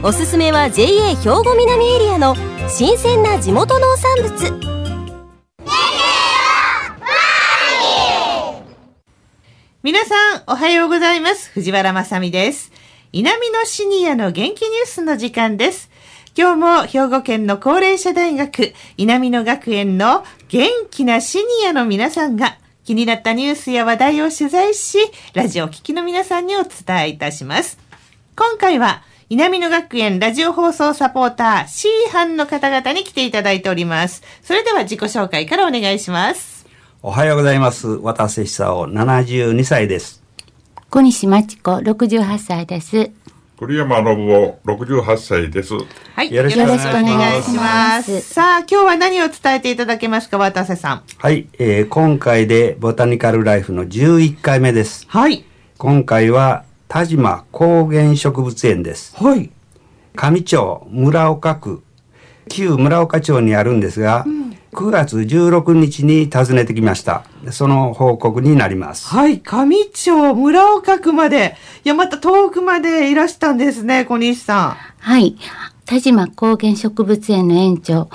おすすめは JA 兵庫南エリアの新鮮な地元農産物。にじいろファーミン。皆さんおはようございます。藤原まさみです。南野シニアの元気ニュースの時間です。今日も兵庫県の高齢者大学南野学園の元気なシニアの皆さんが気になったニュースや話題を取材し、ラジオを聴きの皆さんにお伝えいたします。今回は南野学園ラジオ放送サポーター C 班の方々に来ていただいております。それでは自己紹介からお願いします。おはようございます。渡瀬久夫72歳です。小西真知子68歳です。栗山信夫68歳です。はい、よろしくお願いします。さあ、今日は何を伝えていただけますか、渡瀬さん。はい、今回でボタニカルライフの11回目です。はい。今回は田島高原植物園です。はい。上町村岡区、旧村岡町にあるんですが、9月16日に訪ねてきました。その報告になります。はい、上町村岡区まで、いやまた遠くまでいらしたんですね、小西さん。はい、田島高原植物園の園長、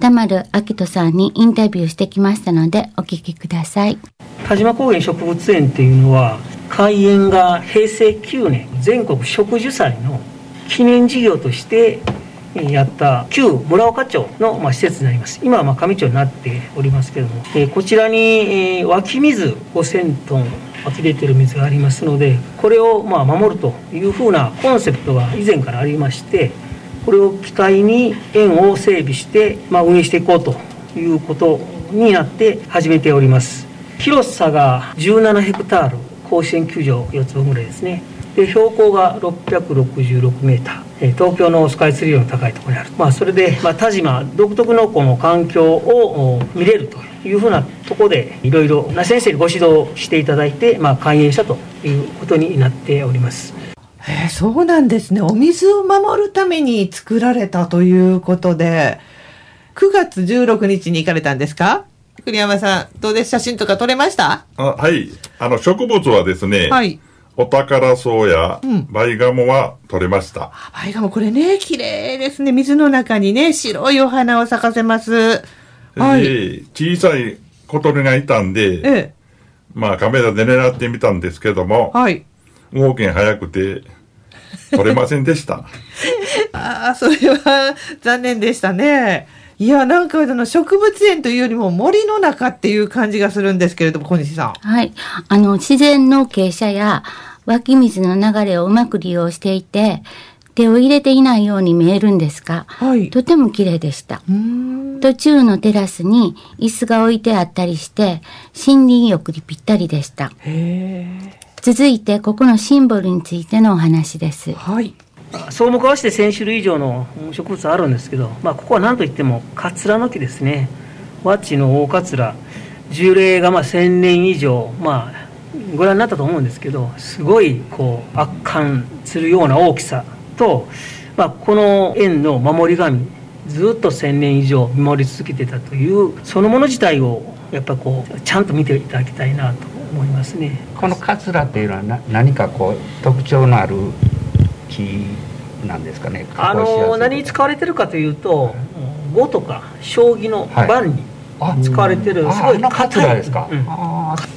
田丸明人さんにインタビューしてきましたのでお聞きください。田島高原植物園っていうのは、開園が平成9年全国植樹祭の記念事業としてやった旧村岡町の施設になります。今は上町になっておりますけれども、こちらに湧き水5000トン湧き出てる水がありますので、これを守るというふうなコンセプトが以前からありまして、これを機体に園を整備して運営していこうということになって始めております。広さが17ヘクタール、甲子園球場4つ分ぐらいですね。で、標高が666メーター、東京のスカイツリーより高いところにある。それで、田島独特のこの環境を見れるというふうなところで、いろいろな先生にご指導していただいて、開園したということになっております。そうなんですね。お水を守るために作られたということで、9月16日に行かれたんですか？栗山さん、どうです？写真とか撮れました？はい。植物はですね、はい。お宝草やバイガモは取れました。バイガモ、これね、綺麗ですね。水の中にね、白いお花を咲かせます。はい。小さい小鳥がいたんで、カメラで狙ってみたんですけども、はい。動きが早くて、取れませんでした。ああ、それは残念でしたね。いや、なんか植物園というよりも森の中っていう感じがするんですけれども、小西さん。はい。自然の傾斜や湧き水の流れをうまく利用していて、手を入れていないように見えるんですが、はい、とても綺麗でした。途中のテラスに椅子が置いてあったりして、森林浴にぴったりでした。続いて、ここのシンボルについてのお話です。はい。草木合わせて1000種類以上の植物あるんですけど、ここは何といってもカツラの木ですね。和知の大カツラ、樹齢が1000年以上、ご覧になったと思うんですけど、すごいこう圧巻するような大きさと、この園の守り神、ずっと1000年以上見守り続けてたというそのもの自体をやっぱこうちゃんと見ていただきたいなと思いますね。このカツラっていうのは何かこう特徴のある木なんですかね。何に使われてるかというと、碁とか将棋の盤に使われてる、すごい硬いですか、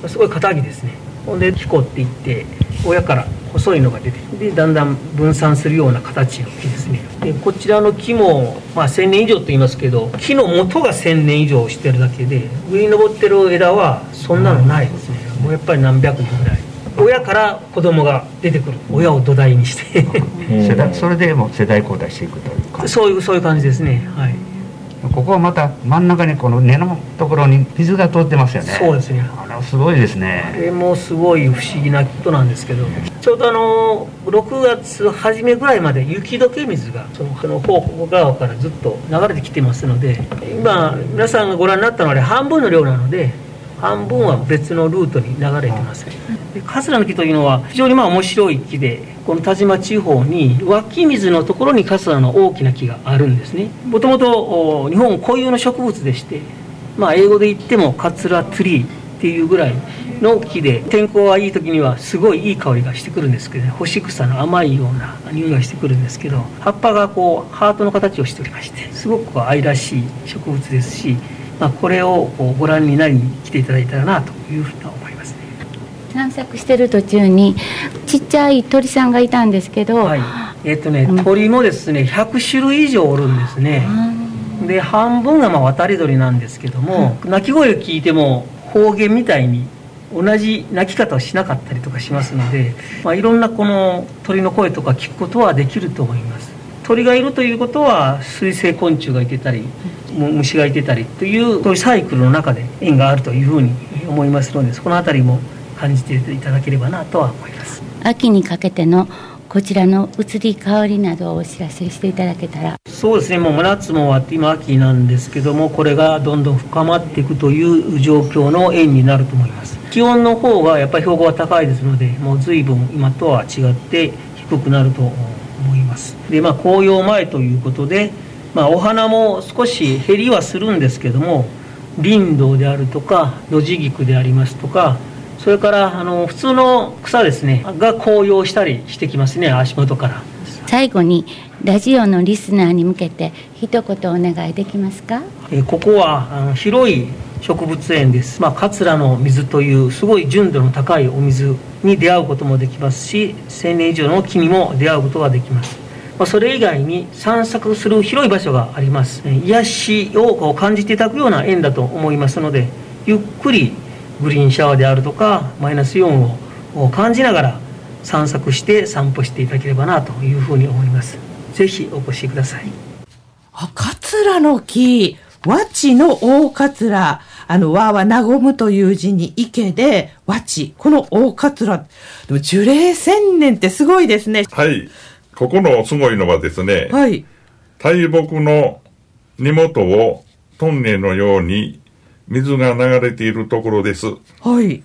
すごい硬いですね。ほんで木こっていって、親から細いのが出て、でだんだん分散するような形の木ですね。でこちらの木も1000年以上と言いますけど、木の元が1000年以上してるだけで、上に登ってる枝はそんなのないですね。もうやっぱり何百年ぐらい親から子供が出てくる、親を土台にしてそれでも世代交代していくというか、そういう感じですね。はい。ここはまた真ん中にこの根のところに水が通ってますよね。そうですね。すごいですね。これもすごい不思議なことなんですけど、ちょうど6月初めぐらいまで雪解け水が方向側からずっと流れてきてますので、今皆さんがご覧になったのは半分の量なので、半分は別のルートに流れてます。カツラの木というのは非常に面白い木で、この田島地方に湧き水のところにカツラの大きな木があるんですね。もともと日本固有の植物でして、英語で言ってもカツラトゥリーっていうぐらいの木で、天候がいい時にはすごいいい香りがしてくるんですけど、干し草の甘いような匂いがしてくるんですけど、葉っぱがハートの形をしておりまして、すごく愛らしい植物ですし、これをご覧になりに来ていただいたらなというふうに思いますね。散策してる途中にちっちゃい鳥さんがいたんですけど、はい、鳥もですね100種類以上おるんですね。で半分が渡り鳥なんですけども、鳴き声を聞いても方言みたいに同じ鳴き方をしなかったりとかしますので、いろんなこの鳥の声とか聞くことはできると思います。鳥がいるということは水生昆虫がいてたり虫がいてたりというそういうサイクルの中で縁があるというふうに思いますので、そこのあたりも感じていただければなとは思います。秋にかけてのこちらの移り変わりなどをお知らせしていただけたら。そうですね、もう夏も終わって今秋なんですけども、これがどんどん深まっていくという状況の縁になると思います。気温の方がやっぱり標高が高いですので、もう随分今とは違って低くなると思います。で紅葉前ということで、お花も少し減りはするんですけども、林道であるとか野地菊でありますとか、それから普通の草ですねが紅葉したりしてきますね、足元から。最後にラジオのリスナーに向けて一言お願いできますか。ここは広い植物園です。桂の水というすごい純度の高いお水に出会うこともできますし、1000年以上の木にも出会うことができます。それ以外に散策する広い場所があります。癒しを感じていただくような園だと思いますので、ゆっくりグリーンシャワーであるとかマイナス4を感じながら散策して散歩していただければなというふうに思います。ぜひお越しください。桂の木、和知の大桂、和はなごむという字に池で和知、この大桂、でも樹齢1000年ってすごいですね。はい、ここのすごいのはですね、はい、大木の根元をトンネルのように水が流れているところです。はい。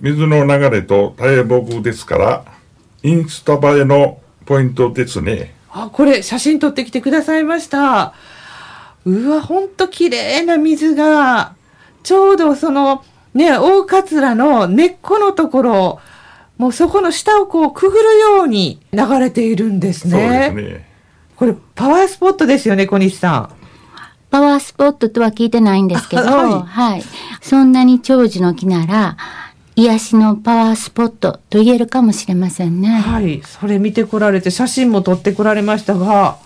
水の流れと大木ですから、インスタ映えのポイントですね。あ、これ写真撮ってきてくださいました。うわ、ほんと綺麗な水が、ちょうど大桂の根っこのところ、もうそこの下をくぐるように流れているんですね。そうですね。これパワースポットですよね、小西さん。パワースポットとは聞いてないんですけど、はい、はい。そんなに長寿の木なら、癒しのパワースポットと言えるかもしれませんね。はい。それ見てこられて、写真も撮ってこられましたが、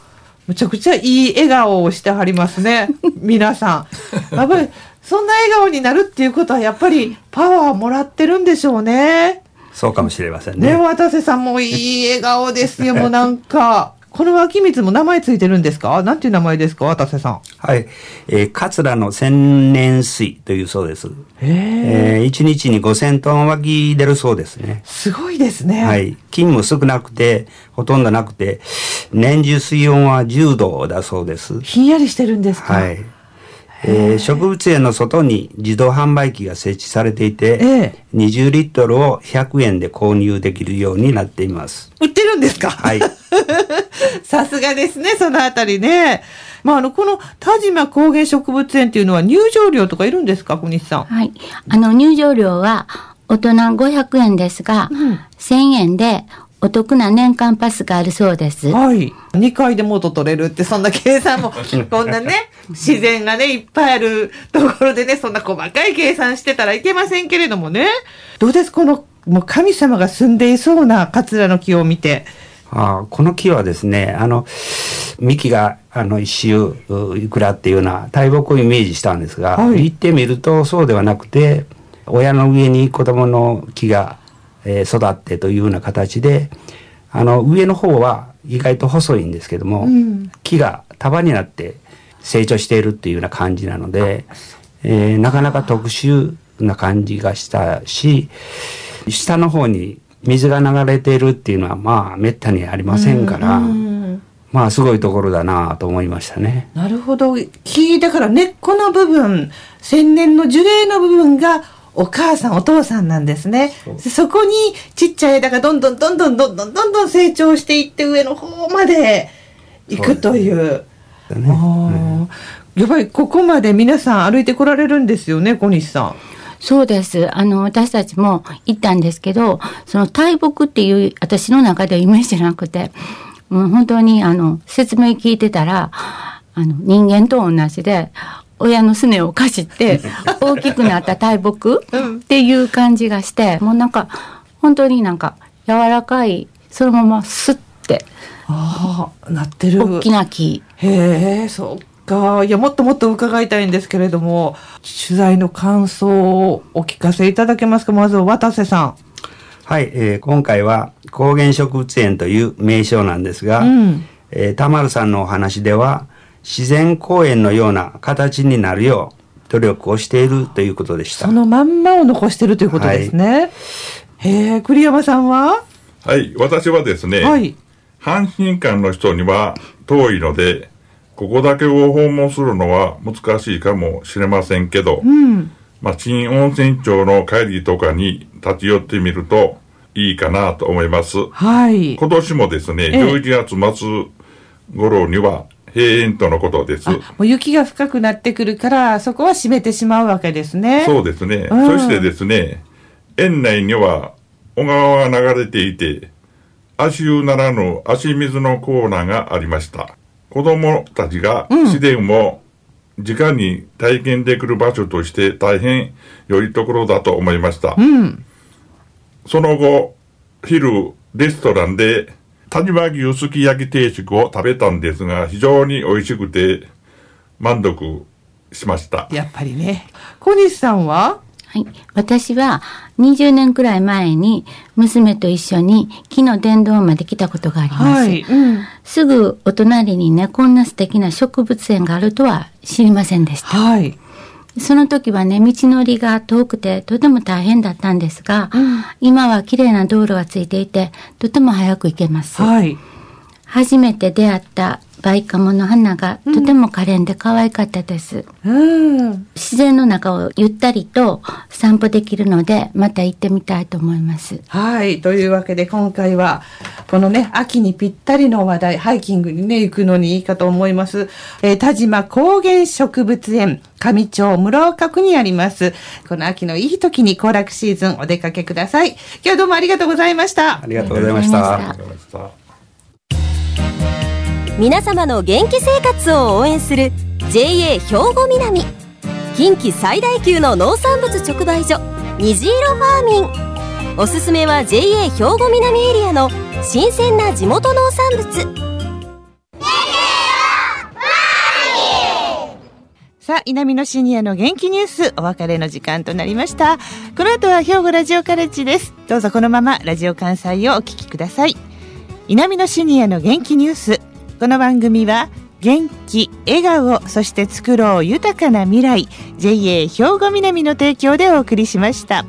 むちゃくちゃいい笑顔をしてはりますね。皆さん。やっぱり、そんな笑顔になるっていうことは、やっぱりパワーもらってるんでしょうね。そうかもしれませんね。渡瀬さんもいい笑顔ですよ。もうこの湧き水も名前ついてるんですか？なんていう名前ですか、渡瀬さん。はい。桂の千年水というそうです。1日に5000トン湧き出るそうですね。すごいですね。はい。菌も少なくて、ほとんどなくて、年中水温は10度だそうです。ひんやりしてるんですか？はい。植物園の外に自動販売機が設置されていて、20リットルを100円で購入できるようになっています。売ってるんですか？はい。さすがですね、そのあたりね。この田島高原植物園っていうのは入場料とかいるんですか、小西さん。はい。入場料は大人500円ですが、1000円でお得な年間パスがあるそうです。はい。2回で元取れるって、そんな計算も、こんなね、自然がね、いっぱいあるところでね、そんな細かい計算してたらいけませんけれどもね。どうです？もう神様が住んでいそうな桂の木を見て。この木はですね、幹が、一周、いくらっていうような大木をイメージしたんですが、行ってみるとそうではなくて、親の上に子供の木が、育ってというような形で、上の方は意外と細いんですけども、木が束になって成長しているっていうような感じなので、なかなか特殊な感じがしたし、下の方に水が流れているっていうのはまあめったにありませんから、まあすごいところだなと思いましたね。なるほど。木だから根っこの部分、千年の樹齢の部分がお母さんお父さんなんですね。 そこにちっちゃい枝がどんどん成長していって上の方まで行くという。そうですね。やっぱりここまで皆さん歩いてこられるんですよね、小西さん。そうです。私たちも行ったんですけど、その大木っていう私の中ではイメージじゃなくて、もう本当に説明聞いてたら、人間と同じで、親のすねをかじって大きくなった大木っていう感じがして、もうなんか、本当になんか柔らかい、そのままスッて、なってる。大きな木。へえ、そう。いや、もっともっと伺いたいんですけれども、取材の感想をお聞かせいただけますか。まずは渡瀬さん。はい、今回は高原植物園という名称なんですが、田丸さんのお話では自然公園のような形になるよう努力をしているということでした。そのまんまを残しているということですね。はい、栗山さんは。はい、私はですね、はい、阪神間の人には遠いので、ここだけを訪問するのは難しいかもしれませんけど、新温泉町の帰りとかに立ち寄ってみるといいかなと思います。はい。今年もですね、11月末頃には閉園とのことです。もう雪が深くなってくるから、そこは閉めてしまうわけですね。そうですね。そしてですね、園内には小川が流れていて、足湯ならぬ足水のコーナーがありました。子供たちが自然を直に体験できる場所として大変良いところだと思いました。その後、昼レストランで但馬牛すき焼き定食を食べたんですが、非常に美味しくて満足しました。やっぱりね。小西さんは？はい、私は20年くらい前に娘と一緒に木の殿堂まで来たことがあります。はい、すぐお隣にね、こんな素敵な植物園があるとは知りませんでした。はい、その時はね、道のりが遠くてとても大変だったんですが、今は綺麗な道路がついていてとても早く行けます。はい、初めて出会ったバイカモの花がとても可憐で可愛かったです。自然の中をゆったりと散歩できるので、また行ってみたいと思います。はい。というわけで今回は、このね、秋にぴったりの話題、ハイキングにね、行くのにいいかと思います。但馬高原植物園、上町室岡区にあります。この秋のいい時に行楽シーズンお出かけください。今日はどうもありがとうございました。ありがとうございました。皆様の元気生活を応援する JA 兵庫南、近畿最大級の農産物直売所にじいろファーミン。おすすめは JA 兵庫南エリアの新鮮な地元農産物。にじいろファーミン。さあ、南のシニアの元気ニュース、お別れの時間となりました。この後は兵庫ラジオカレッジです。どうぞこのままラジオ関西をお聞きください。南のシニアの元気ニュース、この番組は元気、笑顔、そして作ろう豊かな未来、JA 兵庫南の提供でお送りしました。